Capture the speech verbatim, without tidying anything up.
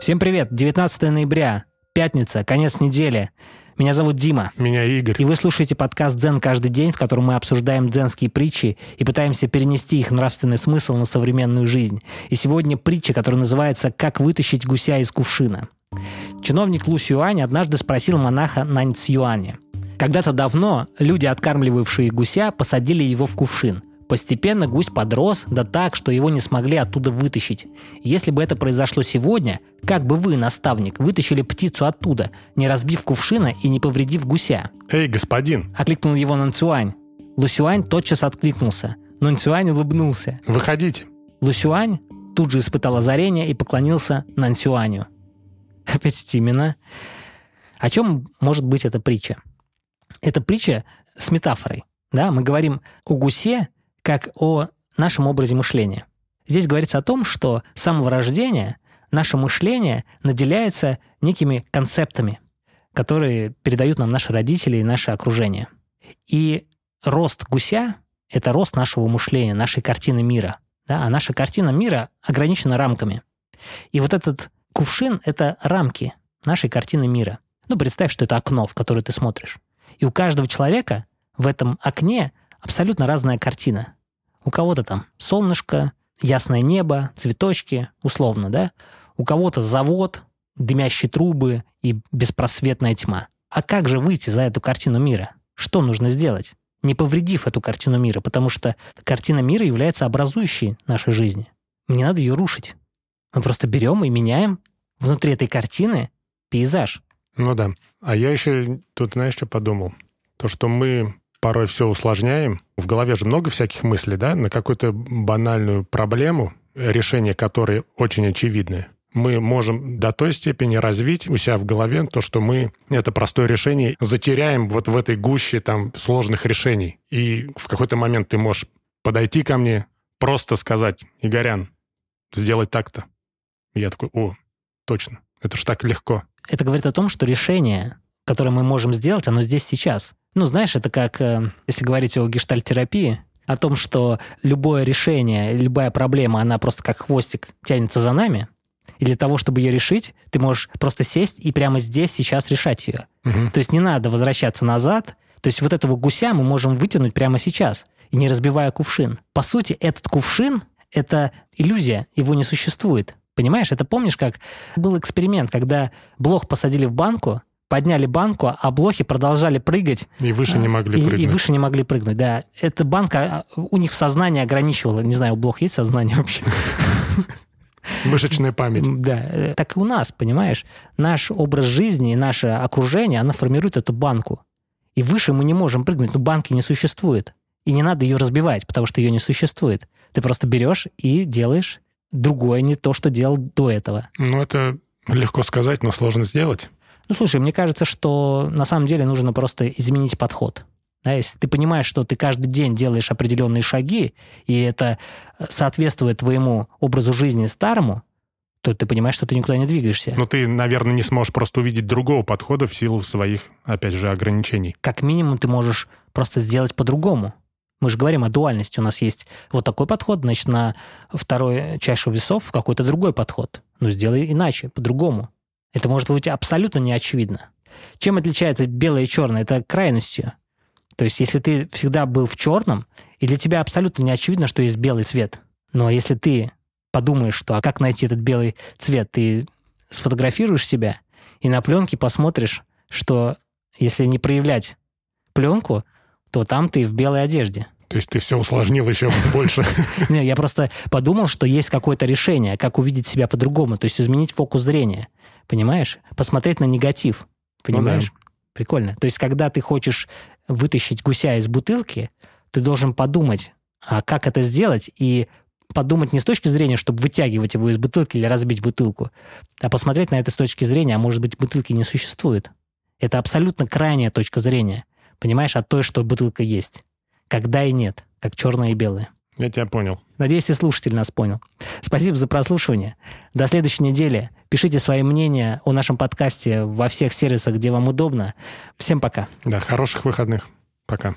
Всем привет! девятнадцатое ноября, пятница, конец недели. Меня зовут Дима. Меня Игорь. И вы слушаете подкаст «Дзен каждый день», в котором мы обсуждаем дзенские притчи и пытаемся перенести их нравственный смысл на современную жизнь. И сегодня притча, которая называется «Как вытащить гуся из кувшина». Чиновник Лу Сюань однажды спросил монаха Наньцюаня. Когда-то давно люди, откармливавшие гуся, посадили его в кувшин. Постепенно гусь подрос, да так, что его не смогли оттуда вытащить. Если бы это произошло сегодня, как бы вы, наставник, вытащили птицу оттуда, не разбив кувшина и не повредив гуся? «Эй, господин!» – окликнул его Наньцюань. Лу Сюань тотчас откликнулся. Наньцюань улыбнулся. «Выходите!» Лу Сюань тут же испытал озарение и поклонился Наньцюаню. Опять именно. О чем может быть эта притча? Эта притча с метафорой. Да? Мы говорим о гусе, как о нашем образе мышления. Здесь говорится о том, что с самого рождения наше мышление наделяется некими концептами, которые передают нам наши родители и наше окружение. И рост гуся — это рост нашего мышления, нашей картины мира. Да? А наша картина мира ограничена рамками. И вот этот кувшин — это рамки нашей картины мира. Ну, представь, что это окно, в которое ты смотришь. И у каждого человека в этом окне абсолютно разная картина. У кого-то там солнышко, ясное небо, цветочки, условно, да? У кого-то завод, дымящие трубы и беспросветная тьма. А как же выйти за эту картину мира? Что нужно сделать, не повредив эту картину мира? Потому что картина мира является образующей нашей жизни. Не надо ее рушить. Мы просто берем и меняем внутри этой картины пейзаж. Ну да. А я еще тут, знаешь, что подумал? То, что мы порой все усложняем. В голове же много всяких мыслей, да, на какую-то банальную проблему, решение которой очень очевидное. Мы можем до той степени развить у себя в голове то, что мы это простое решение затеряем вот в этой гуще там сложных решений. И в какой-то момент ты можешь подойти ко мне, просто сказать: «Игорян, сделай так-то». И я такой: «О, точно, это ж так легко». Это говорит о том, что решение, которое мы можем сделать, оно здесь сейчас. Ну, знаешь, это как, если говорить о гештальт-терапии, о том, что любое решение, любая проблема, она просто как хвостик тянется за нами, и для того, чтобы ее решить, ты можешь просто сесть и прямо здесь сейчас решать ее. Угу. То есть не надо возвращаться назад. То есть вот этого гуся мы можем вытянуть прямо сейчас, не разбивая кувшин. По сути, этот кувшин — это иллюзия, его не существует. Понимаешь? Это помнишь, как был эксперимент, когда блох посадили в банку, подняли банку, а блохи продолжали прыгать. И выше не могли и, прыгнуть. И выше не могли прыгнуть, да. Эта банка у них в сознании ограничивала. Не знаю, у блох есть сознание вообще? Мышечная память. Да. Так и у нас, понимаешь? Наш образ жизни и наше окружение, оно формирует эту банку. И выше мы не можем прыгнуть, но банки не существует. И не надо ее разбивать, потому что ее не существует. Ты просто берешь и делаешь другое, не то, что делал до этого. Ну, это легко сказать, но сложно сделать. Ну, слушай, мне кажется, что на самом деле нужно просто изменить подход. Да, если ты понимаешь, что ты каждый день делаешь определенные шаги, и это соответствует твоему образу жизни старому, то ты понимаешь, что ты никуда не двигаешься. Но ты, наверное, не сможешь просто увидеть другого подхода в силу своих, опять же, ограничений. Как минимум ты можешь просто сделать по-другому. Мы же говорим о дуальности. У нас есть вот такой подход, значит, на второй чаше весов какой-то другой подход. Ну, сделай иначе, по-другому. Это может быть абсолютно неочевидно. Чем отличается белое и черное? Это крайностью. То есть, если ты всегда был в черном, и для тебя абсолютно неочевидно, что есть белый цвет. Но если ты подумаешь, что а как найти этот белый цвет, ты сфотографируешь себя и на пленке посмотришь, что если не проявлять пленку, то там ты в белой одежде. То есть ты все усложнил еще больше. Не, я просто подумал, что есть какое-то решение, как увидеть себя по-другому, то есть изменить фокус зрения. Понимаешь? Посмотреть на негатив. Понимаешь? Ну, да. Прикольно. То есть когда ты хочешь вытащить гуся из бутылки, ты должен подумать, а как это сделать, и подумать не с точки зрения, чтобы вытягивать его из бутылки или разбить бутылку, а посмотреть на это с точки зрения, а может быть, бутылки не существует. Это абсолютно крайняя точка зрения. Понимаешь? От той, что бутылка есть. Когда и нет, как черное и белое. Я тебя понял. Надеюсь, и слушатель нас понял. Спасибо за прослушивание. До следующей недели. Пишите свои мнения о нашем подкасте во всех сервисах, где вам удобно. Всем пока. Да, хороших выходных. Пока.